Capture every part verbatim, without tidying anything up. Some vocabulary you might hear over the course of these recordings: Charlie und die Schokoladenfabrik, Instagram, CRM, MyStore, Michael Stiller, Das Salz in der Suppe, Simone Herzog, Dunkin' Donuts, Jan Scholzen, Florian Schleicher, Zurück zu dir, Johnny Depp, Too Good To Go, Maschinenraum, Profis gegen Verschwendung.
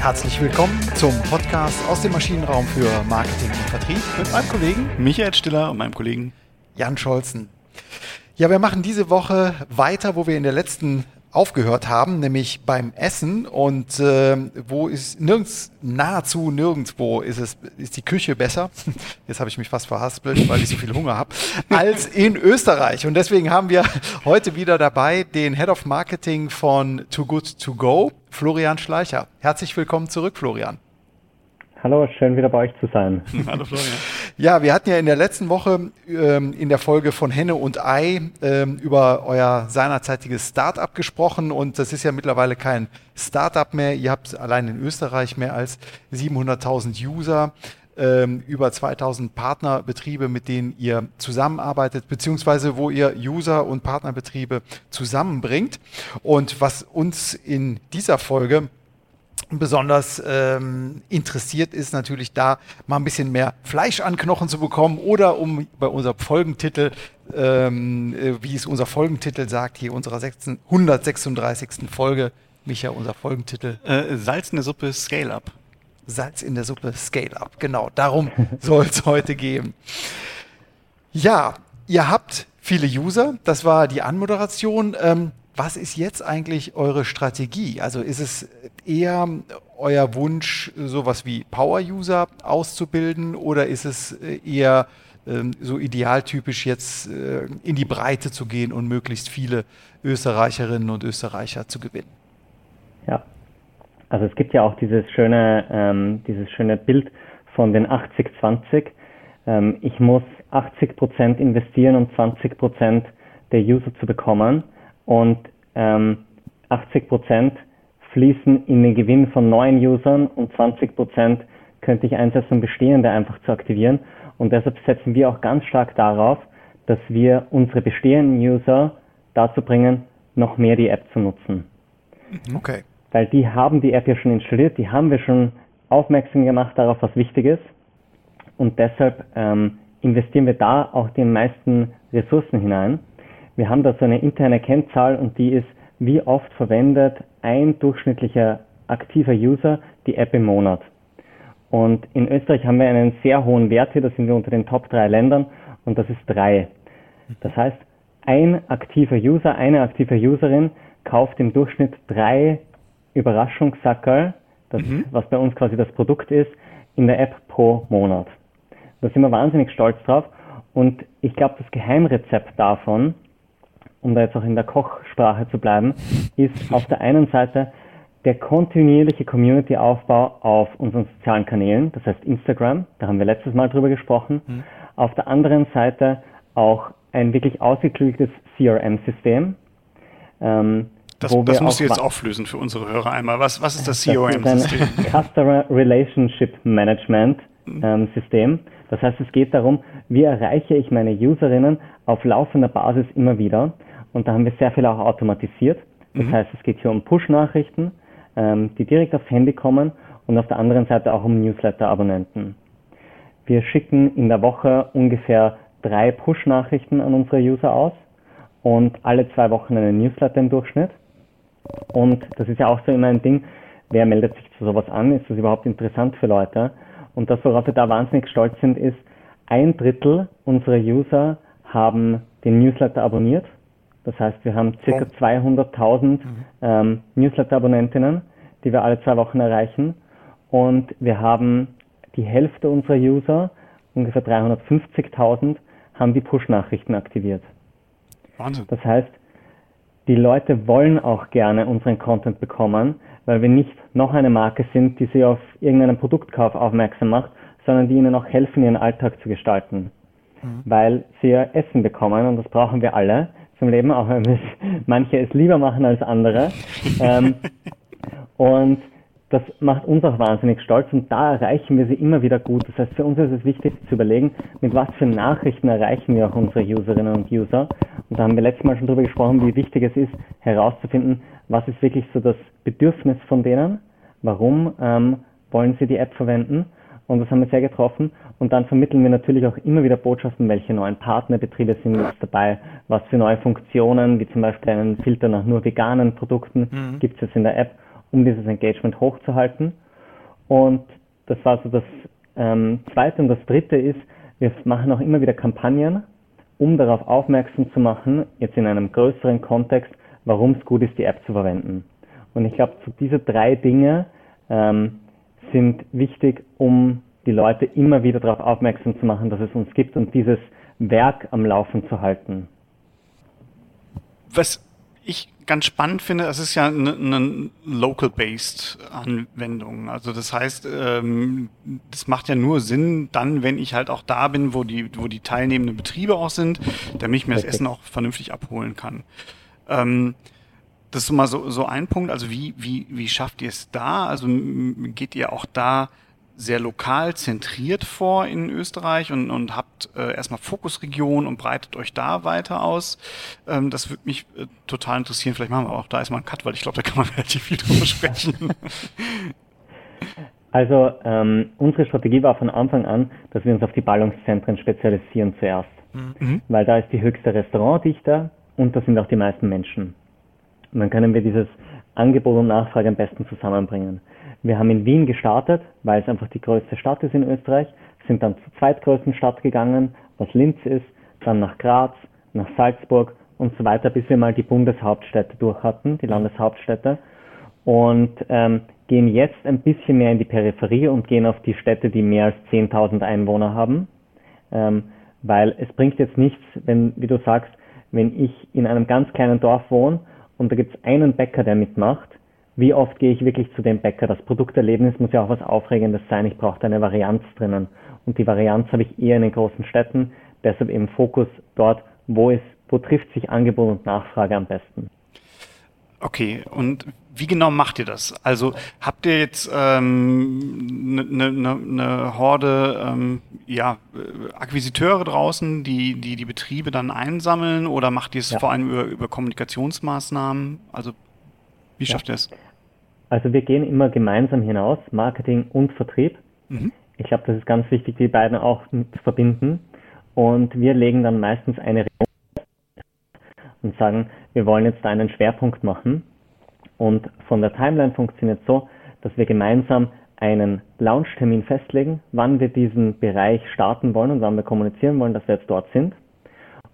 Herzlich willkommen zum Podcast aus dem Maschinenraum für Marketing und Vertrieb mit meinem Kollegen Michael Stiller und meinem Kollegen Jan Scholzen. Ja, wir machen diese Woche weiter, wo wir in der letzten aufgehört haben, nämlich beim Essen, und äh, wo ist nirgends, nahezu nirgendwo ist es, ist die Küche besser. Jetzt habe ich mich fast verhaspelt, weil ich so viel Hunger habe, als in Österreich. Und deswegen haben wir heute wieder dabei den Head of Marketing von Too Good To Go, Florian Schleicher. Herzlich willkommen zurück, Florian. Hallo, schön wieder bei euch zu sein. Hallo Florian. Ja, wir hatten ja in der letzten Woche ähm, in der Folge von Henne und Ei ähm, über euer seinerzeitiges Startup gesprochen, und das ist ja mittlerweile kein Startup mehr. Ihr habt allein in Österreich mehr als siebenhunderttausend User, ähm, über zweitausend Partnerbetriebe, mit denen ihr zusammenarbeitet, beziehungsweise wo ihr User und Partnerbetriebe zusammenbringt. Und was uns in dieser Folge besonders ähm, interessiert ist, natürlich da mal ein bisschen mehr Fleisch an Knochen zu bekommen, oder um bei unserem Folgentitel, ähm, wie es unser Folgentitel sagt, hier unserer hundertsechsunddreißigsten Folge, Micha, unser Folgentitel. Äh, Salz in der Suppe, Scale-Up. Salz in der Suppe, Scale-Up, genau, darum soll es heute gehen. Ja, ihr habt viele User, das war die Anmoderation. Ähm, Was ist jetzt eigentlich eure Strategie? Also ist es eher euer Wunsch, sowas wie Power-User auszubilden, oder ist es eher ähm, so idealtypisch jetzt äh, in die Breite zu gehen und möglichst viele Österreicherinnen und Österreicher zu gewinnen? Ja, also es gibt ja auch dieses schöne, ähm, dieses schöne Bild von den achtzig zwanzig. Ähm, ich muss achtzig Prozent investieren, um zwanzig Prozent der User zu bekommen. Und ähm, achtzig Prozent fließen in den Gewinn von neuen Usern, und zwanzig Prozent könnte ich einsetzen, um bestehende einfach zu aktivieren. Und deshalb setzen wir auch ganz stark darauf, dass wir unsere bestehenden User dazu bringen, noch mehr die App zu nutzen. Okay. Weil die haben die App ja schon installiert, die haben wir schon aufmerksam gemacht darauf, was wichtig ist. Und deshalb ähm, investieren wir da auch die meisten Ressourcen hinein. Wir haben da so eine interne Kennzahl, und die ist, wie oft verwendet ein durchschnittlicher aktiver User die App im Monat. Und in Österreich haben wir einen sehr hohen Wert hier, da sind wir unter den Top drei Ländern, und das ist drei. Das heißt, ein aktiver User, eine aktive Userin kauft im Durchschnitt drei Überraschungssackerl, das, mhm. was bei uns quasi das Produkt ist, in der App pro Monat. Da sind wir wahnsinnig stolz drauf, und ich glaube, das Geheimrezept davon, um da jetzt auch in der Kochsprache zu bleiben, ist auf der einen Seite der kontinuierliche Community-Aufbau auf unseren sozialen Kanälen, das heißt Instagram, da haben wir letztes Mal drüber gesprochen. Mhm. Auf der anderen Seite auch ein wirklich ausgeklügeltes C R M-System. Ähm, das das musst du jetzt auflösen für unsere Hörer einmal. Was, was ist das C R M-System? Das ist ein Customer Relationship Management ähm, System. Das heißt, es geht darum, wie erreiche ich meine Userinnen auf laufender Basis immer wieder. Und da haben wir sehr viel auch automatisiert. Das mhm. heißt, es geht hier um Push-Nachrichten, ähm, die direkt aufs Handy kommen, und auf der anderen Seite auch um Newsletter-Abonnenten. Wir schicken in der Woche ungefähr drei Push-Nachrichten an unsere User aus und alle zwei Wochen einen Newsletter im Durchschnitt. Und das ist ja auch so immer ein Ding, wer meldet sich zu sowas an? Ist das überhaupt interessant für Leute? Und das, worauf wir da wahnsinnig stolz sind, ist, ein Drittel unserer User haben den Newsletter abonniert. Das heißt, wir haben ca. zweihunderttausend ähm, Newsletter-Abonnentinnen, die wir alle zwei Wochen erreichen. Und wir haben die Hälfte unserer User, ungefähr dreihundertfünfzigtausend, haben die Push-Nachrichten aktiviert. Wahnsinn. Das heißt, die Leute wollen auch gerne unseren Content bekommen, weil wir nicht noch eine Marke sind, die sie auf irgendeinen Produktkauf aufmerksam macht, sondern die ihnen auch helfen, ihren Alltag zu gestalten. Mhm. Weil sie ja Essen bekommen, und das brauchen wir alle zum Leben, auch wenn wir manche es lieber machen als andere. ähm, und das macht uns auch wahnsinnig stolz, und da erreichen wir sie immer wieder gut. Das heißt, für uns ist es wichtig zu überlegen, mit was für Nachrichten erreichen wir auch unsere Userinnen und User. Und da haben wir letztes Mal schon drüber gesprochen, wie wichtig es ist, herauszufinden, was ist wirklich so das Bedürfnis von denen, warum ähm, wollen sie die App verwenden. Und das haben wir sehr getroffen. Und dann vermitteln wir natürlich auch immer wieder Botschaften, welche neuen Partnerbetriebe sind jetzt dabei, was für neue Funktionen, wie zum Beispiel einen Filter nach nur veganen Produkten, mhm. gibt es jetzt in der App, um dieses Engagement hochzuhalten. Und das war so das ähm, Zweite. Und das Dritte ist, wir machen auch immer wieder Kampagnen, um darauf aufmerksam zu machen, jetzt in einem größeren Kontext, warum es gut ist, die App zu verwenden. Und ich glaube, diese drei Dinge ähm, sind wichtig, um die Leute immer wieder darauf aufmerksam zu machen, dass es uns gibt und dieses Werk am Laufen zu halten. Was ich ganz spannend finde, es ist ja eine, eine local-based Anwendung. Also das heißt, ähm, das macht ja nur Sinn dann, wenn ich halt auch da bin, wo die, wo die teilnehmenden Betriebe auch sind, damit ich mir das Essen auch vernünftig abholen kann. Ähm, das ist mal so, so ein Punkt. Also wie, wie, wie schafft ihr es da? Also geht ihr auch da sehr lokal zentriert vor in Österreich und, und habt äh, erstmal Fokusregionen und breitet euch da weiter aus. Ähm, das würde mich äh, total interessieren. Vielleicht machen wir auch da erstmal einen Cut, weil ich glaube, da kann man relativ viel drüber sprechen. Also ähm, unsere Strategie war von Anfang an, dass wir uns auf die Ballungszentren spezialisieren zuerst. Mhm. Weil da ist die höchste Restaurantdichte und da sind auch die meisten Menschen. Und dann können wir dieses Angebot und Nachfrage am besten zusammenbringen. Wir haben in Wien gestartet, weil es einfach die größte Stadt ist in Österreich, sind dann zur zweitgrößten Stadt gegangen, was Linz ist, dann nach Graz, nach Salzburg und so weiter, bis wir mal die Bundeshauptstädte durch hatten, die Landeshauptstädte, und ähm, gehen jetzt ein bisschen mehr in die Peripherie und gehen auf die Städte, die mehr als zehntausend Einwohner haben, ähm, weil es bringt jetzt nichts, wenn, wie du sagst, wenn ich in einem ganz kleinen Dorf wohne und da gibt es einen Bäcker, der mitmacht. Wie oft gehe ich wirklich zu dem Bäcker? Das Produkterlebnis muss ja auch was Aufregendes sein. Ich brauche da eine Varianz drinnen. Und die Varianz habe ich eher in den großen Städten. Deshalb eben Fokus dort, wo es, wo trifft sich Angebot und Nachfrage am besten. Okay, und wie genau macht ihr das? Also habt ihr jetzt ähm, ne, ne, ne Horde ähm, ja, Akquisiteure draußen, die, die die Betriebe dann einsammeln? Oder macht ihr es ja. vor allem über, über Kommunikationsmaßnahmen? Also wie schafft ja. ihr es? Also wir gehen immer gemeinsam hinaus, Marketing und Vertrieb. Mhm. Ich glaube, das ist ganz wichtig, die beiden auch zu verbinden. Und wir legen dann meistens eine Region und sagen, wir wollen jetzt da einen Schwerpunkt machen. Und von der Timeline funktioniert es so, dass wir gemeinsam einen Launchtermin festlegen, wann wir diesen Bereich starten wollen und wann wir kommunizieren wollen, dass wir jetzt dort sind.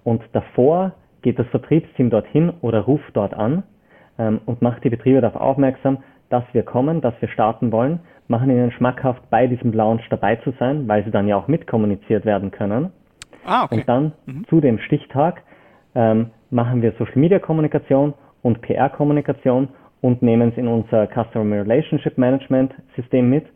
Und davor geht das Vertriebsteam dorthin oder ruft dort an ähm, und macht die Betriebe darauf aufmerksam, dass wir kommen, dass wir starten wollen, machen ihnen schmackhaft, bei diesem Launch dabei zu sein, weil sie dann ja auch mitkommuniziert werden können. Ah, okay. Und dann mhm. zu dem Stichtag ähm, machen wir Social-Media-Kommunikation und P R-Kommunikation und nehmen es in unser Customer Relationship Management System mit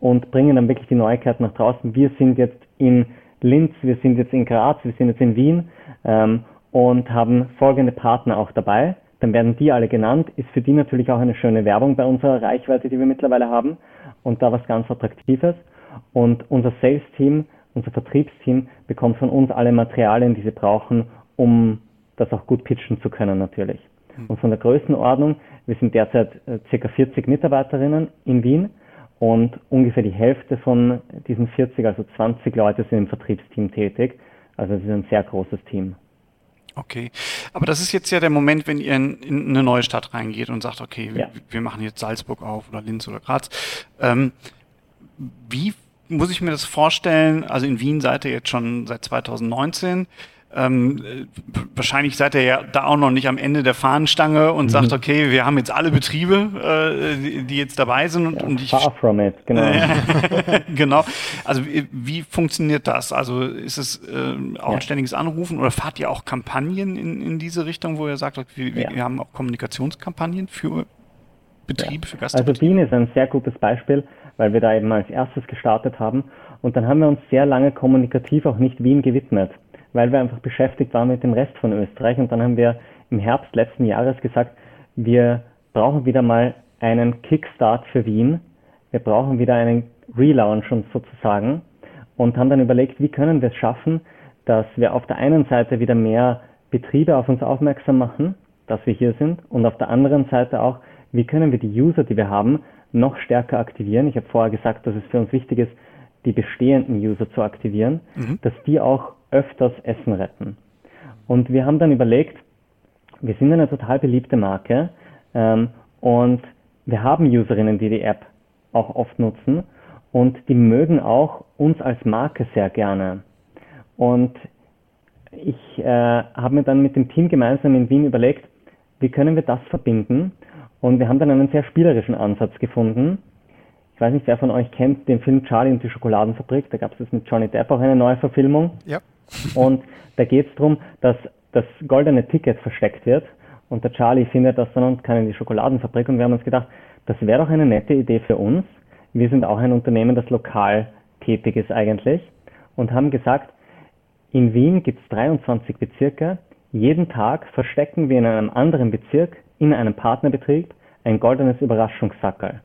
und bringen dann wirklich die Neuigkeit nach draußen. Wir sind jetzt in Linz, wir sind jetzt in Graz, wir sind jetzt in Wien ähm, und haben folgende Partner auch dabei. Dann werden die alle genannt, ist für die natürlich auch eine schöne Werbung bei unserer Reichweite, die wir mittlerweile haben, und da was ganz Attraktives. Und unser Sales-Team, unser Vertriebsteam bekommt von uns alle Materialien, die sie brauchen, um das auch gut pitchen zu können natürlich. Und von der Größenordnung, wir sind derzeit ca. vierzig Mitarbeiterinnen in Wien und ungefähr die Hälfte von diesen vierzig, also zwanzig Leute, sind im Vertriebsteam tätig. Also es ist ein sehr großes Team. Okay, aber das ist jetzt ja der Moment, wenn ihr in, in eine neue Stadt reingeht und sagt, okay, ja. wir, wir machen jetzt Salzburg auf oder Linz oder Graz. Ähm, wie muss ich mir das vorstellen? Also in Wien seid ihr jetzt schon seit zwanzig neunzehn. Ähm, wahrscheinlich seid ihr ja da auch noch nicht am Ende der Fahnenstange und mhm. sagt, okay, wir haben jetzt alle Betriebe, äh, die, die jetzt dabei sind. Und, ja, und ich, far from it, genau. Genau. Also wie, wie funktioniert das? Also ist es äh, auch ja. ein ständiges Anrufen oder fahrt ihr auch Kampagnen in, in diese Richtung, wo ihr sagt, wir, ja. wir haben auch Kommunikationskampagnen für Betriebe, ja. für Gastbetriebe? Also Wien ist ein sehr gutes Beispiel, weil wir da eben als erstes gestartet haben. Und dann haben wir uns sehr lange kommunikativ auch nicht Wien gewidmet, weil wir einfach beschäftigt waren mit dem Rest von Österreich. Und dann haben wir im Herbst letzten Jahres gesagt, wir brauchen wieder mal einen Kickstart für Wien. Wir brauchen wieder einen Relaunch und sozusagen. Und haben dann überlegt, wie können wir es schaffen, dass wir auf der einen Seite wieder mehr Betriebe auf uns aufmerksam machen, dass wir hier sind. Und auf der anderen Seite auch, wie können wir die User, die wir haben, noch stärker aktivieren. Ich habe vorher gesagt, dass es für uns wichtig ist, die bestehenden User zu aktivieren, mhm. dass die auch öfters Essen retten. Und wir haben dann überlegt, wir sind eine total beliebte Marke ähm, und wir haben Userinnen, die die App auch oft nutzen und die mögen auch uns als Marke sehr gerne. Und ich äh, habe mir dann mit dem Team gemeinsam in Wien überlegt, wie können wir das verbinden? Und wir haben dann einen sehr spielerischen Ansatz gefunden. Ich weiß nicht, wer von euch kennt den Film Charlie und die Schokoladenfabrik. Da gab es jetzt mit Johnny Depp auch eine neue Verfilmung. Ja. Und da geht es darum, dass das goldene Ticket versteckt wird. Und der Charlie findet das dann und kann in die Schokoladenfabrik. Und wir haben uns gedacht, das wäre doch eine nette Idee für uns. Wir sind auch ein Unternehmen, das lokal tätig ist eigentlich. Und haben gesagt, in Wien gibt es dreiundzwanzig Bezirke. Jeden Tag verstecken wir in einem anderen Bezirk, in einem Partnerbetrieb, ein goldenes Überraschungssackerl.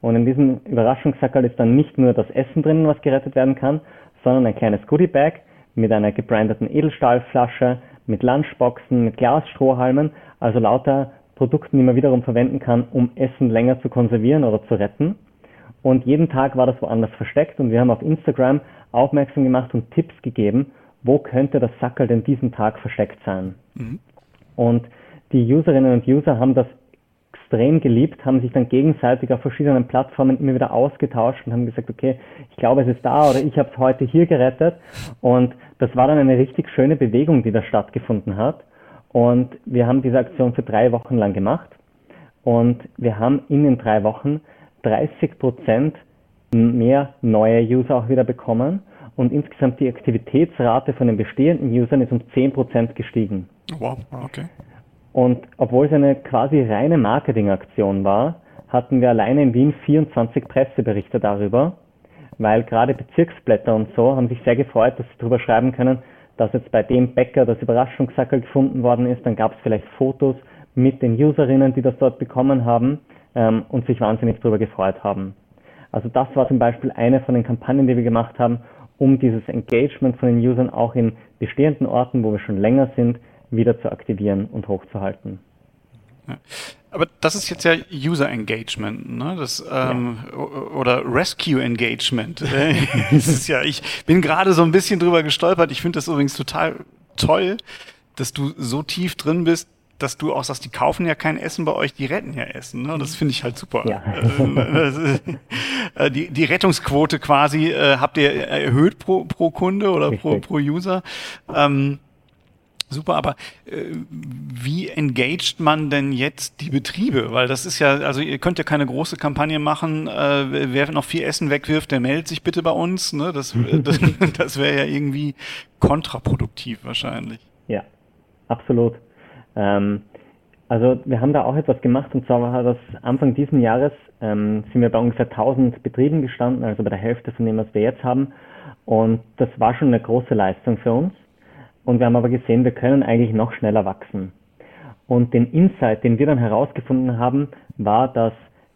Und in diesem Überraschungssackerl ist dann nicht nur das Essen drinnen, was gerettet werden kann, sondern ein kleines Goodie-Bag mit einer gebrandeten Edelstahlflasche, mit Lunchboxen, mit Glasstrohhalmen, also lauter Produkten, die man wiederum verwenden kann, um Essen länger zu konservieren oder zu retten. Und jeden Tag war das woanders versteckt und wir haben auf Instagram aufmerksam gemacht und Tipps gegeben, wo könnte das Sackerl denn diesen Tag versteckt sein. Mhm. Und die Userinnen und User haben das extrem geliebt, haben sich dann gegenseitig auf verschiedenen Plattformen immer wieder ausgetauscht und haben gesagt, okay, ich glaube, es ist da oder ich habe es heute hier gerettet. Und das war dann eine richtig schöne Bewegung, die da stattgefunden hat. Und wir haben diese Aktion für drei Wochen lang gemacht. Und wir haben in den drei Wochen dreißig Prozent mehr neue User auch wieder bekommen. Und insgesamt die Aktivitätsrate von den bestehenden Usern ist um zehn Prozent gestiegen. Wow, okay. Und obwohl es eine quasi reine Marketingaktion war, hatten wir alleine in Wien vierundzwanzig Presseberichte darüber, weil gerade Bezirksblätter und so haben sich sehr gefreut, dass sie darüber schreiben können, dass jetzt bei dem Bäcker das Überraschungssackerl gefunden worden ist. Dann gab es vielleicht Fotos mit den Userinnen, die das dort bekommen haben ähm, und sich wahnsinnig darüber gefreut haben. Also das war zum Beispiel eine von den Kampagnen, die wir gemacht haben, um dieses Engagement von den Usern auch in bestehenden Orten, wo wir schon länger sind, wieder zu aktivieren und hochzuhalten. Ja. Aber das ist jetzt ja User Engagement, ne? Das ähm, ja. Oder Rescue Engagement. Das ist ja, ich bin gerade so ein bisschen drüber gestolpert. Ich finde das übrigens total toll, dass du so tief drin bist, dass du auch sagst, die kaufen ja kein Essen bei euch, die retten ja Essen. Ne? Das finde ich halt super. Ja. die, die Rettungsquote quasi äh, habt ihr erhöht pro, pro Kunde oder pro, pro User. Ähm, Super, aber äh, wie engaged man denn jetzt die Betriebe? Weil das ist ja, also ihr könnt ja keine große Kampagne machen, äh, wer noch viel Essen wegwirft, der meldet sich bitte bei uns. Ne? Das, das, das wäre ja irgendwie kontraproduktiv wahrscheinlich. Ja, absolut. Ähm, also wir haben da auch etwas gemacht und zwar war das Anfang diesen Jahres, ähm, sind wir bei ungefähr tausend Betrieben gestanden, also bei der Hälfte von dem, was wir jetzt haben. Und das war schon eine große Leistung für uns. Und wir haben aber gesehen, wir können eigentlich noch schneller wachsen. Und den Insight, den wir dann herausgefunden haben, war, dass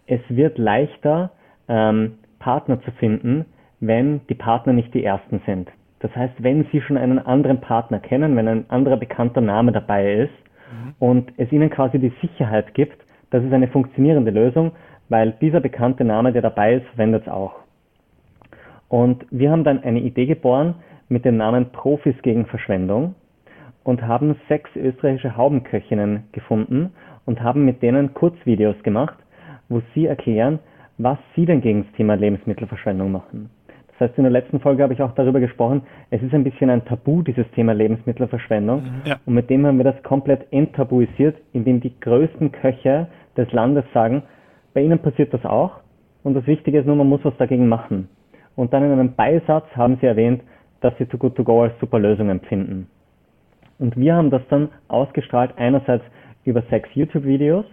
es wird leichter, ähm, Partner zu finden, wenn die Partner nicht die Ersten sind. Das heißt, wenn sie schon einen anderen Partner kennen, wenn ein anderer bekannter Name dabei ist mhm. und es ihnen quasi die Sicherheit gibt, das ist eine funktionierende Lösung, weil dieser bekannte Name, der dabei ist, verwendet es auch. Und wir haben dann eine Idee geboren, mit dem Namen Profis gegen Verschwendung und haben sechs österreichische Haubenköchinnen gefunden und haben mit denen Kurzvideos gemacht, wo sie erklären, was sie denn gegen das Thema Lebensmittelverschwendung machen. Das heißt, in der letzten Folge habe ich auch darüber gesprochen, es ist ein bisschen ein Tabu, dieses Thema Lebensmittelverschwendung. Ja. Und mit dem haben wir das komplett enttabuisiert, indem die größten Köche des Landes sagen, bei ihnen passiert das auch und das Wichtige ist nur, man muss was dagegen machen. Und dann in einem Beisatz haben sie erwähnt, dass sie Too Good To Go als super Lösung empfinden. Und wir haben das dann ausgestrahlt, einerseits über sechs YouTube-Videos,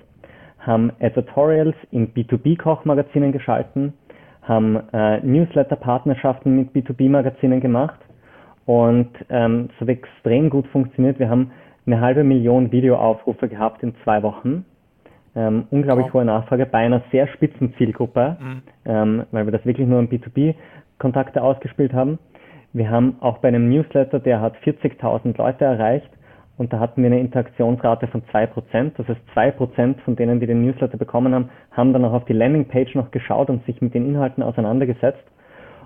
haben Editorials in B zwei B Kochmagazinen geschalten, haben äh, Newsletter-Partnerschaften mit B zwei B Magazinen gemacht und ähm, das hat extrem gut funktioniert. Wir haben eine halbe Million Videoaufrufe gehabt in zwei Wochen. Ähm, unglaublich wow. hohe Nachfrage bei einer sehr spitzen Zielgruppe, mhm. ähm, weil wir das wirklich nur in B zwei B Kontakte ausgespielt haben. Wir haben auch bei einem Newsletter, der hat vierzigtausend Leute erreicht und da hatten wir eine Interaktionsrate von zwei Prozent. Das heißt, zwei Prozent von denen, die den Newsletter bekommen haben, haben dann auch auf die Landingpage noch geschaut und sich mit den Inhalten auseinandergesetzt.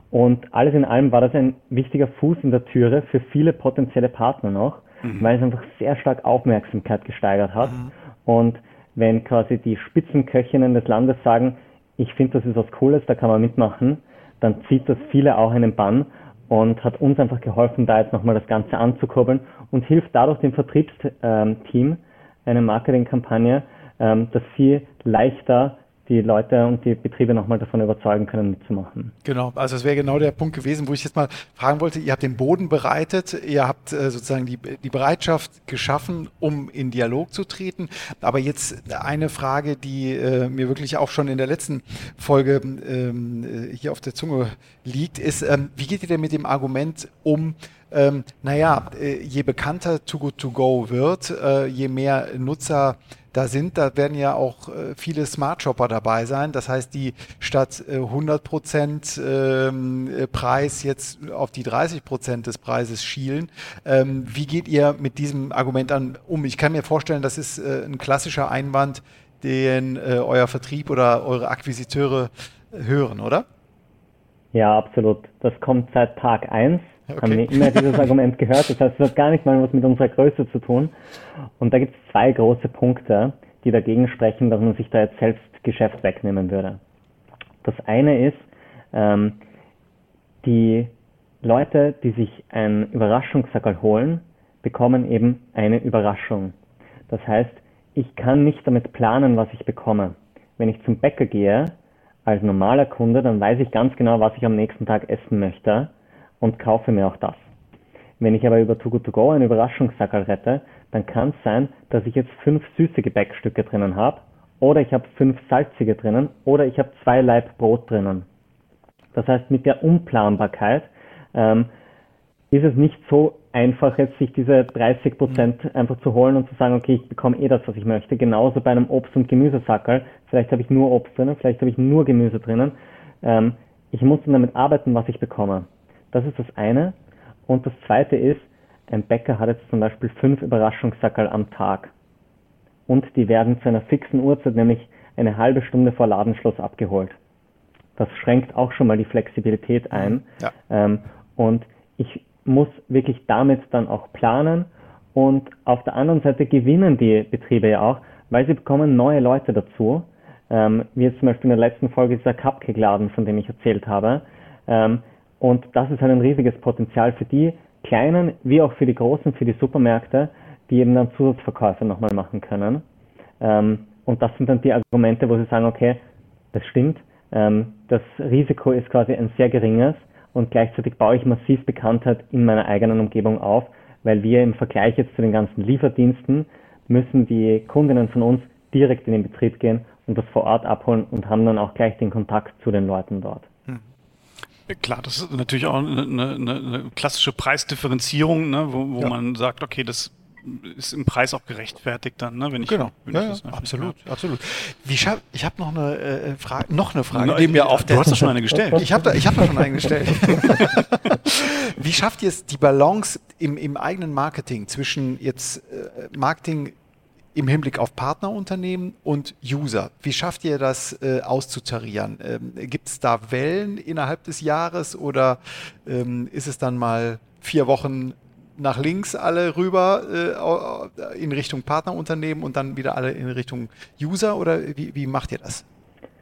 Und alles in allem war das ein wichtiger Fuß in der Türe für viele potenzielle Partner noch, mhm. weil es einfach sehr stark Aufmerksamkeit gesteigert hat. Mhm. Und wenn quasi die Spitzenköchinnen des Landes sagen, ich finde, das ist was Cooles, da kann man mitmachen, dann zieht das viele auch in den Bann und hat uns einfach geholfen, da jetzt nochmal das Ganze anzukurbeln und hilft dadurch dem Vertriebsteam, eine Marketingkampagne, dass sie leichter die Leute und die Betriebe nochmal davon überzeugen können, mitzumachen. Genau, also das wäre genau der Punkt gewesen, wo ich jetzt mal fragen wollte, ihr habt den Boden bereitet, ihr habt äh, sozusagen die, die Bereitschaft geschaffen, um in Dialog zu treten. Aber jetzt eine Frage, die äh, mir wirklich auch schon in der letzten Folge ähm, hier auf der Zunge liegt, ist, ähm, wie geht ihr denn mit dem Argument um, ähm, naja, äh, je bekannter Too Good To Go wird, äh, je mehr Nutzer da sind, da werden ja auch äh, viele Smart Shopper dabei sein. Das heißt, die statt äh, hundert Prozent ähm, Preis jetzt auf die dreißig Prozent des Preises schielen. Ähm, wie geht ihr mit diesem Argument an um? Ich kann mir vorstellen, das ist äh, ein klassischer Einwand, den äh, euer Vertrieb oder eure Akquisiteure hören, oder? Ja, absolut. Das kommt seit Tag eins. Okay. Haben wir immer dieses Argument gehört. Das heißt, es hat gar nicht mal was mit unserer Größe zu tun. Und da gibt es zwei große Punkte, die dagegen sprechen, dass man sich da jetzt selbst Geschäft wegnehmen würde. Das eine ist, ähm, die Leute, die sich einen Überraschungssackerl holen, bekommen eben eine Überraschung. Das heißt, ich kann nicht damit planen, was ich bekomme. Wenn ich zum Bäcker gehe, als normaler Kunde, dann weiß ich ganz genau, was ich am nächsten Tag essen möchte und kaufe mir auch das. Wenn ich aber über Too Good To Go einen Überraschungssackerl rette, dann kann es sein, dass ich jetzt fünf süße Gebäckstücke drinnen habe, oder ich habe fünf salzige drinnen, oder ich habe zwei Laib Brot drinnen. Das heißt, mit der Unplanbarkeit ähm, ist es nicht so einfach, jetzt sich diese dreißig Prozent einfach zu holen und zu sagen, okay, ich bekomme eh das, was ich möchte. Genauso bei einem Obst- und Gemüsesackerl. Vielleicht habe ich nur Obst drinnen, vielleicht habe ich nur Gemüse drinnen. Ähm, ich muss dann damit arbeiten, was ich bekomme. Das ist das eine. Und das zweite ist, ein Bäcker hat jetzt zum Beispiel fünf Überraschungssackerl am Tag. Und die werden zu einer fixen Uhrzeit, nämlich eine halbe Stunde vor Ladenschluss, abgeholt. Das schränkt auch schon mal die Flexibilität ein. Ja. Ähm, und ich muss wirklich damit dann auch planen. Und auf der anderen Seite gewinnen die Betriebe ja auch, weil sie bekommen neue Leute dazu. Ähm, wie jetzt zum Beispiel in der letzten Folge dieser Cupcake-Laden, von dem ich erzählt habe. Ähm, Und das ist halt ein riesiges Potenzial für die Kleinen, wie auch für die Großen, für die Supermärkte, die eben dann Zusatzverkäufe nochmal machen können. Ähm, und das sind dann die Argumente, wo sie sagen, okay, das stimmt, ähm, das Risiko ist quasi ein sehr geringes und gleichzeitig baue ich massiv Bekanntheit in meiner eigenen Umgebung auf, weil wir im Vergleich jetzt zu den ganzen Lieferdiensten müssen die Kundinnen von uns direkt in den Betrieb gehen und das vor Ort abholen und haben dann auch gleich den Kontakt zu den Leuten dort. Hm. Klar, das ist natürlich auch eine, eine, eine klassische Preisdifferenzierung, ne, wo, wo ja. man sagt, okay, das ist im Preis auch gerechtfertigt dann, ne, wenn ich, genau. wenn ja, ich das ja, absolut, ja. absolut. Wie scha- ich habe noch eine äh, Frage, noch eine Frage. Nein, mir auf, du hast doch schon eine gestellt. Ich habe da, ich habe da schon eine gestellt. Wie schafft ihr es, die Balance im, im eigenen Marketing zwischen jetzt äh, Marketing im Hinblick auf Partnerunternehmen und User? Wie schafft ihr das äh, auszutarieren? Ähm, gibt es da Wellen innerhalb des Jahres oder ähm, ist es dann mal vier Wochen nach links alle rüber äh, in Richtung Partnerunternehmen und dann wieder alle in Richtung User? Oder wie, wie macht ihr das? Das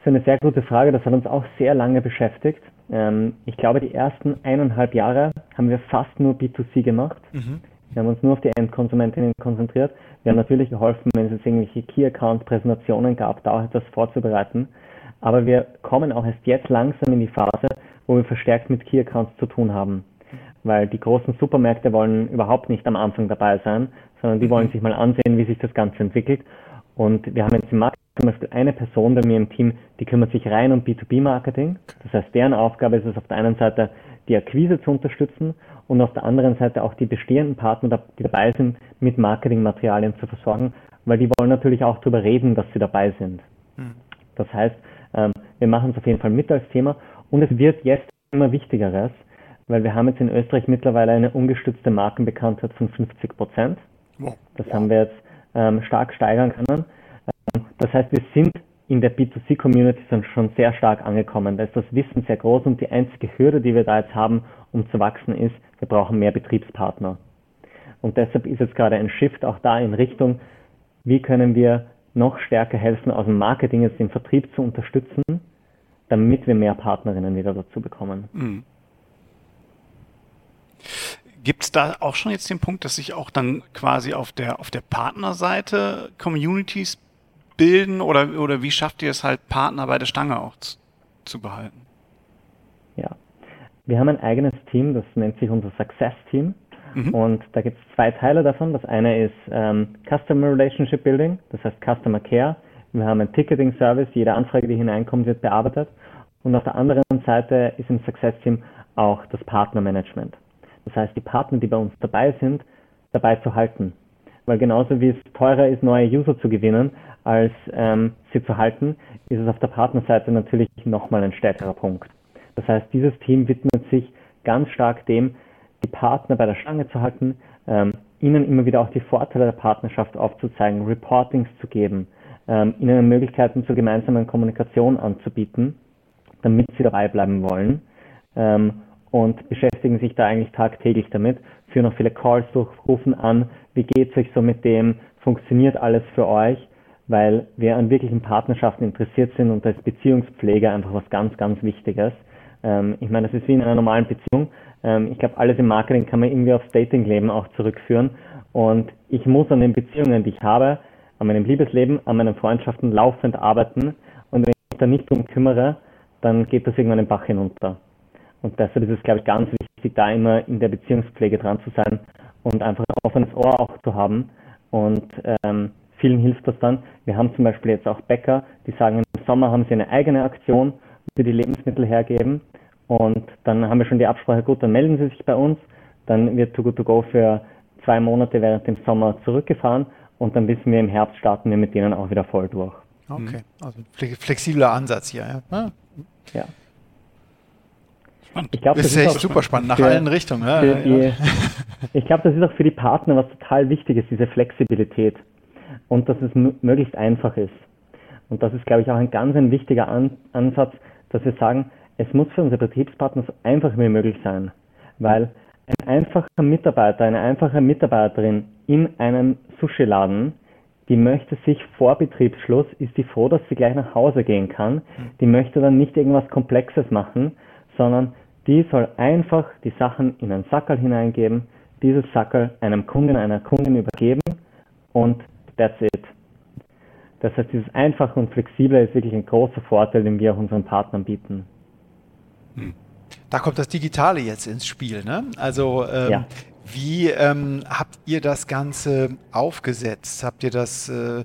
ist eine sehr gute Frage. Das hat uns auch sehr lange beschäftigt. Ähm, ich glaube, die ersten eineinhalb Jahre haben wir fast nur B zwei C gemacht. Mhm. Wir haben uns nur auf die Endkonsumentinnen konzentriert. Wir haben natürlich geholfen, wenn es jetzt irgendwelche Key-Account-Präsentationen gab, da auch etwas vorzubereiten. Aber wir kommen auch erst jetzt langsam in die Phase, wo wir verstärkt mit Key-Accounts zu tun haben. Weil die großen Supermärkte wollen überhaupt nicht am Anfang dabei sein, sondern die wollen sich mal ansehen, wie sich das Ganze entwickelt. Und wir haben jetzt im Marketing zum Beispiel eine Person bei mir im Team, die kümmert sich rein um B zwei B Marketing. Das heißt, deren Aufgabe ist es auf der einen Seite, die Akquise zu unterstützen und auf der anderen Seite auch die bestehenden Partner, die dabei sind, mit Marketingmaterialien zu versorgen, weil die wollen natürlich auch darüber reden, dass sie dabei sind. Mhm. Das heißt, wir machen es auf jeden Fall mit als Thema und es wird jetzt immer wichtigeres, weil wir haben jetzt in Österreich mittlerweile eine ungestützte Markenbekanntheit von fünfzig Prozent. Ja. Das haben wir jetzt stark steigern können. Das heißt, wir sind in der B zwei C Community schon sehr stark angekommen. Da ist das Wissen sehr groß und die einzige Hürde, die wir da jetzt haben, um zu wachsen, ist, wir brauchen mehr Betriebspartner. Und deshalb ist jetzt gerade ein Shift auch da in Richtung, wie können wir noch stärker helfen, aus dem Marketing jetzt den Vertrieb zu unterstützen, damit wir mehr Partnerinnen wieder dazu bekommen. Mhm. Gibt es da auch schon jetzt den Punkt, dass sich auch dann quasi auf der, auf der Partnerseite Communities bilden oder, oder wie schafft ihr es halt, Partner bei der Stange auch zu, zu behalten? Ja, wir haben ein eigenes Team, das nennt sich unser Success-Team. Mhm. Und da gibt es zwei Teile davon. Das eine ist ähm, Customer Relationship Building, das heißt Customer Care. Wir haben einen Ticketing-Service, jede Anfrage, die hineinkommt, wird bearbeitet. Und auf der anderen Seite ist im Success-Team auch das Partnermanagement. Das heißt, die Partner, die bei uns dabei sind, dabei zu halten. Weil genauso wie es teurer ist, neue User zu gewinnen, als ähm, sie zu halten, ist es auf der Partnerseite natürlich nochmal ein stärkerer Punkt. Das heißt, dieses Team widmet sich ganz stark dem, die Partner bei der Stange zu halten, ähm, ihnen immer wieder auch die Vorteile der Partnerschaft aufzuzeigen, Reportings zu geben, ähm, ihnen Möglichkeiten zur gemeinsamen Kommunikation anzubieten, damit sie dabei bleiben wollen, ähm, und beschäftigen sich da eigentlich tagtäglich damit, führen auch viele Calls durch, rufen an, wie geht's euch so mit dem, funktioniert alles für euch, weil wir an wirklichen Partnerschaften interessiert sind und als Beziehungspfleger einfach was ganz, ganz Wichtiges. Ähm, ich meine, das ist wie in einer normalen Beziehung. Ähm, ich glaube, alles im Marketing kann man irgendwie aufs Datingleben auch zurückführen. Und ich muss an den Beziehungen, die ich habe, an meinem Liebesleben, an meinen Freundschaften laufend arbeiten. Und wenn ich mich da nicht drum kümmere, dann geht das irgendwann den Bach hinunter. Und deshalb ist es, glaube ich, ganz wichtig, da immer in der Beziehungspflege dran zu sein und einfach ein offenes Ohr auch zu haben. Und ähm, vielen hilft das dann. Wir haben zum Beispiel jetzt auch Bäcker, die sagen, im Sommer haben sie eine eigene Aktion, die die Lebensmittel hergeben, und dann haben wir schon die Absprache, gut, dann melden Sie sich bei uns, dann wird Too Good To Go für zwei Monate während dem Sommer zurückgefahren und dann wissen wir, im Herbst starten wir mit denen auch wieder voll durch. Okay, also flexibler Ansatz hier. Ja. ja. Ich glaub, das ist, ist echt super spannend, nach für, allen Richtungen. Ja, ja. Die, ich glaube, das ist auch für die Partner was total Wichtiges, diese Flexibilität und dass es m- möglichst einfach ist. Und das ist, glaube ich, auch ein ganz ein wichtiger An- Ansatz, dass wir sagen, es muss für unsere Betriebspartner so einfach wie möglich sein, weil ein einfacher Mitarbeiter, eine einfache Mitarbeiterin in einem Sushi-Laden, die möchte sich vor Betriebsschluss, ist die froh, dass sie gleich nach Hause gehen kann, die möchte dann nicht irgendwas Komplexes machen, sondern die soll einfach die Sachen in einen Sackerl hineingeben, dieses Sackerl einem Kunden, einer Kundin übergeben und that's it. Das heißt, dieses Einfache und Flexible ist wirklich ein großer Vorteil, den wir auch unseren Partnern bieten. Da kommt das Digitale jetzt ins Spiel, ne? Also ähm, ja. wie ähm, habt ihr das Ganze aufgesetzt? Habt ihr das äh,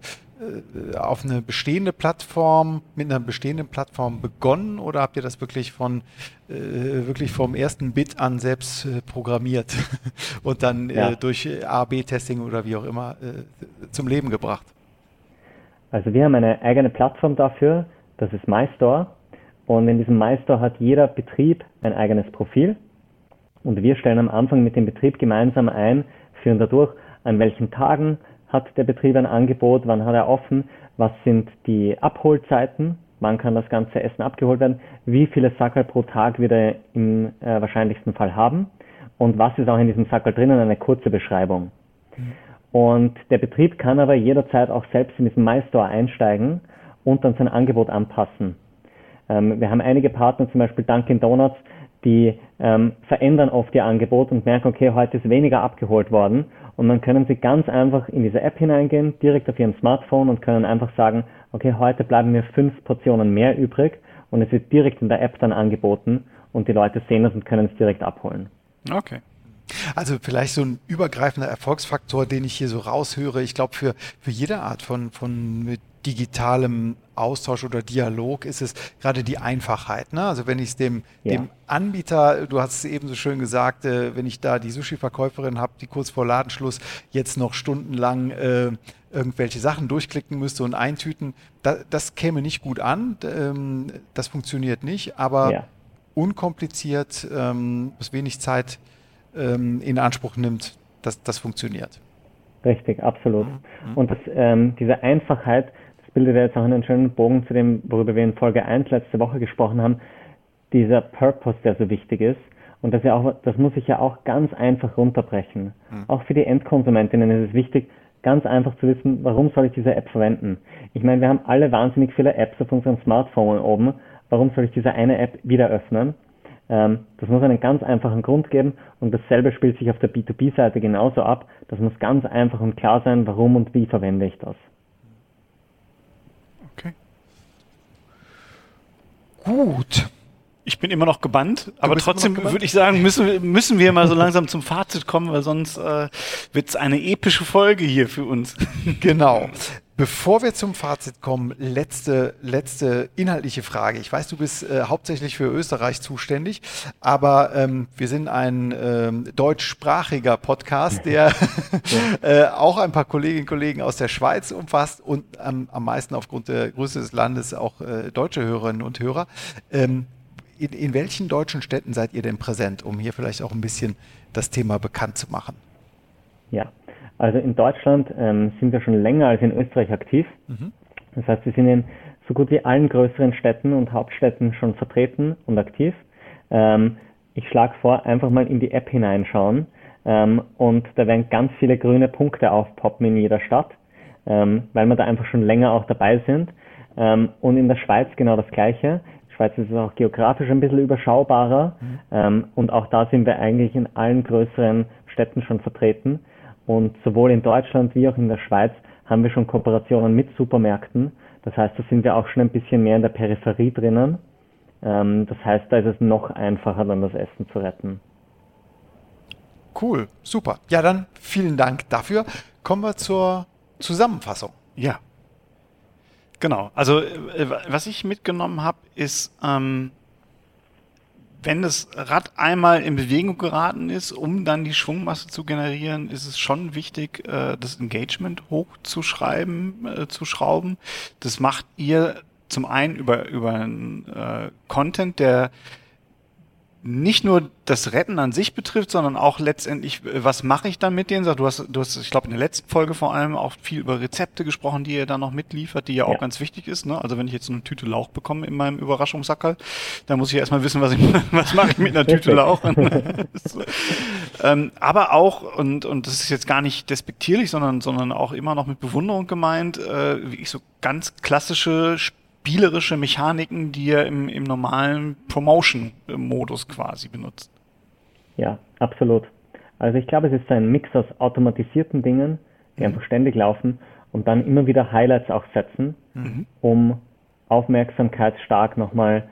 auf eine bestehende Plattform, mit einer bestehenden Plattform begonnen oder habt ihr das wirklich von äh, wirklich vom ersten Bit an selbst äh, programmiert und dann ja. äh, durch A B Testing oder wie auch immer äh, zum Leben gebracht? Also wir haben eine eigene Plattform dafür, das ist MyStore, und in diesem MyStore hat jeder Betrieb ein eigenes Profil und wir stellen am Anfang mit dem Betrieb gemeinsam ein, führen dadurch, an welchen Tagen hat der Betrieb ein Angebot, wann hat er offen, was sind die Abholzeiten, wann kann das ganze Essen abgeholt werden, wie viele Sackerl pro Tag wird er im äh, wahrscheinlichsten Fall haben und was ist auch in diesem Sackerl drinnen, eine kurze Beschreibung. Mhm. Und der Betrieb kann aber jederzeit auch selbst in diesen MyStore einsteigen und dann sein Angebot anpassen. Ähm, wir haben einige Partner, zum Beispiel Dunkin' Donuts, die ähm, verändern oft ihr Angebot und merken, okay, heute ist weniger abgeholt worden. Und dann können sie ganz einfach in diese App hineingehen, direkt auf ihrem Smartphone und können einfach sagen, okay, heute bleiben mir fünf Portionen mehr übrig. Und es wird direkt in der App dann angeboten und die Leute sehen das und können es direkt abholen. Okay. Also vielleicht so ein übergreifender Erfolgsfaktor, den ich hier so raushöre. Ich glaube, für, für jede Art von, von digitalem Austausch oder Dialog ist es gerade die Einfachheit. Ne? Also wenn ich es dem, ja. dem Anbieter, du hast es eben so schön gesagt, äh, wenn ich da die Sushi-Verkäuferin habe, die kurz vor Ladenschluss jetzt noch stundenlang äh, irgendwelche Sachen durchklicken müsste und eintüten, da, das käme nicht gut an, ähm, das funktioniert nicht, aber ja. unkompliziert, ähm, bis wenig Zeit in Anspruch nimmt, dass das funktioniert. Richtig, absolut. Mhm. Und das, ähm, diese Einfachheit, das bildet ja jetzt auch einen schönen Bogen zu dem, worüber wir in Folge eins letzte Woche gesprochen haben, dieser Purpose, der so wichtig ist. Und das, ja auch, das muss ich ja auch ganz einfach runterbrechen. Mhm. Auch für die Endkonsumentinnen ist es wichtig, ganz einfach zu wissen, warum soll ich diese App verwenden? Ich meine, wir haben alle wahnsinnig viele Apps auf unserem Smartphone oben. Warum soll ich diese eine App wieder öffnen? Ähm, das muss einen ganz einfachen Grund geben, und dasselbe spielt sich auf der B zwei B Seite genauso ab. Das muss ganz einfach und klar sein, warum und wie verwende ich das. Okay. Gut. Ich bin immer noch gebannt, aber trotzdem würde ich sagen, müssen, müssen wir mal so langsam zum Fazit kommen, weil sonst äh, wird es eine epische Folge hier für uns. Genau. Bevor wir zum Fazit kommen, letzte, letzte inhaltliche Frage. Ich weiß, du bist äh, hauptsächlich für Österreich zuständig, aber ähm, wir sind ein ähm, deutschsprachiger Podcast, der äh, auch ein paar Kolleginnen und Kollegen aus der Schweiz umfasst und ähm, am meisten aufgrund der Größe des Landes auch äh, deutsche Hörerinnen und Hörer. Ähm, in, in welchen deutschen Städten seid ihr denn präsent, um hier vielleicht auch ein bisschen das Thema bekannt zu machen? Ja. Also in Deutschland ähm, sind wir schon länger als in Österreich aktiv. Mhm. Das heißt, wir sind in so gut wie allen größeren Städten und Hauptstädten schon vertreten und aktiv. Ähm, ich schlage vor, einfach mal in die App hineinschauen ähm, und da werden ganz viele grüne Punkte aufpoppen in jeder Stadt, ähm, weil wir da einfach schon länger auch dabei sind. Ähm, und in der Schweiz genau das Gleiche. In der Schweiz ist es auch geografisch ein bisschen überschaubarer, mhm. ähm, und auch da sind wir eigentlich in allen größeren Städten schon vertreten. Und sowohl in Deutschland wie auch in der Schweiz haben wir schon Kooperationen mit Supermärkten. Das heißt, da sind wir auch schon ein bisschen mehr in der Peripherie drinnen. Ähm, das heißt, da ist es noch einfacher, dann das Essen zu retten. Cool, super. Ja, dann vielen Dank dafür. Kommen wir zur Zusammenfassung. Ja, genau. Also äh, was ich mitgenommen habe, ist... Ähm Wenn das Rad einmal in Bewegung geraten ist, um dann die Schwungmasse zu generieren, ist es schon wichtig, das Engagement hochzuschreiben, zu schrauben. Das macht ihr zum einen über über einen Content, der nicht nur das Retten an sich betrifft, sondern auch letztendlich, was mache ich dann mit denen? Du hast, du hast, ich glaube, in der letzten Folge vor allem auch viel über Rezepte gesprochen, die ihr dann noch mitliefert, die ja, ja. auch ganz wichtig ist. Ne? Also wenn ich jetzt eine Tüte Lauch bekomme in meinem Überraschungssackerl, dann muss ich erstmal wissen, was ich, was mache ich mit einer Tüte Lauch? ähm, aber auch, und, und das ist jetzt gar nicht despektierlich, sondern, sondern auch immer noch mit Bewunderung gemeint, äh, wie ich so ganz klassische spielerische Mechaniken, die ihr im, im normalen Promotion-Modus quasi benutzt. Ja, absolut. Also ich glaube, es ist ein Mix aus automatisierten Dingen, die mhm. einfach ständig laufen und dann immer wieder Highlights auch setzen, mhm. um aufmerksamkeitsstark nochmal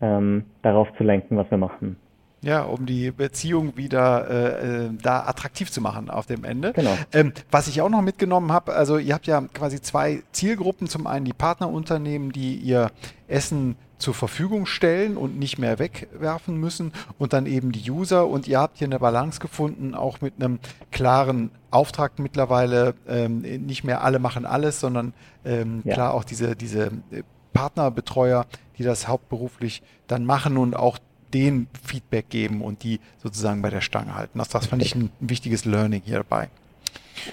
ähm, darauf zu lenken, was wir machen. Ja, um die Beziehung wieder äh, da attraktiv zu machen auf dem Ende. Genau. Ähm, was ich auch noch mitgenommen habe, also ihr habt ja quasi zwei Zielgruppen. Zum einen die Partnerunternehmen, die ihr Essen zur Verfügung stellen und nicht mehr wegwerfen müssen, und dann eben die User. Und ihr habt hier eine Balance gefunden, auch mit einem klaren Auftrag mittlerweile. Ähm, nicht mehr alle machen alles, sondern ähm, ja. klar auch diese, diese Partnerbetreuer, die das hauptberuflich dann machen und auch den Feedback geben und die sozusagen bei der Stange halten. Das, das fand ich ein wichtiges Learning hier dabei.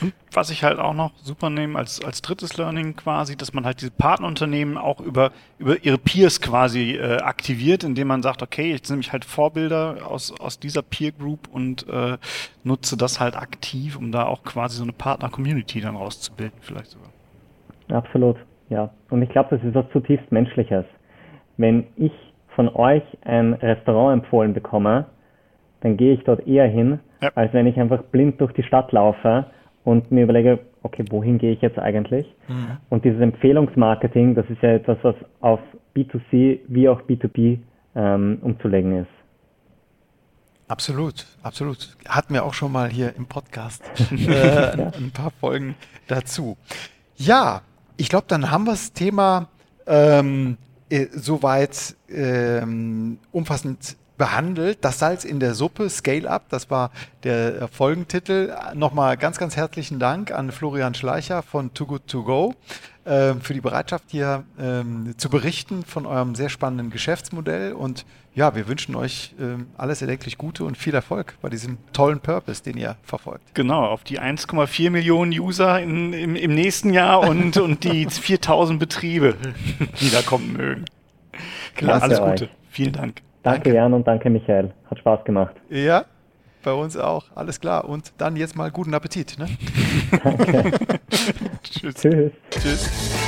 Und was ich halt auch noch super nehme als, als drittes Learning quasi, dass man halt diese Partnerunternehmen auch über, über ihre Peers quasi äh, aktiviert, indem man sagt, okay, jetzt nehme ich halt Vorbilder aus, aus dieser Peer Group und äh, nutze das halt aktiv, um da auch quasi so eine Partner-Community dann rauszubilden vielleicht sogar. Absolut, ja. Und ich glaube, das ist was zutiefst Menschliches. Wenn ich von euch ein Restaurant empfohlen bekomme, dann gehe ich dort eher hin, ja. als wenn ich einfach blind durch die Stadt laufe und mir überlege, okay, wohin gehe ich jetzt eigentlich? Mhm. Und dieses Empfehlungsmarketing, das ist ja etwas, was auf B zwei C wie auch B zwei B ähm, umzulegen ist. Absolut, absolut. Hatten wir auch schon mal hier im Podcast äh, ja. ein paar Folgen dazu. Ja, ich glaube, dann haben wir das Thema ähm, soweit ähm, umfassend behandelt. Das Salz in der Suppe, Scale Up, das war der Folgentitel. Nochmal ganz, ganz herzlichen Dank an Florian Schleicher von Too Good To Go äh, für die Bereitschaft, hier ähm, zu berichten von eurem sehr spannenden Geschäftsmodell. Und ja, wir wünschen euch äh, alles erdenklich Gute und viel Erfolg bei diesem tollen Purpose, den ihr verfolgt. Genau, auf die eins Komma vier Millionen User in, im, im nächsten Jahr und, und die viertausend Betriebe, die da kommen mögen. Klar, alles Gute. Vielen Dank. Danke, Jan, und danke, Michael. Hat Spaß gemacht. Ja, Bei uns auch. Alles klar. Und dann jetzt mal guten Appetit. Ne? Tschüss. Tschüss. Tschüss.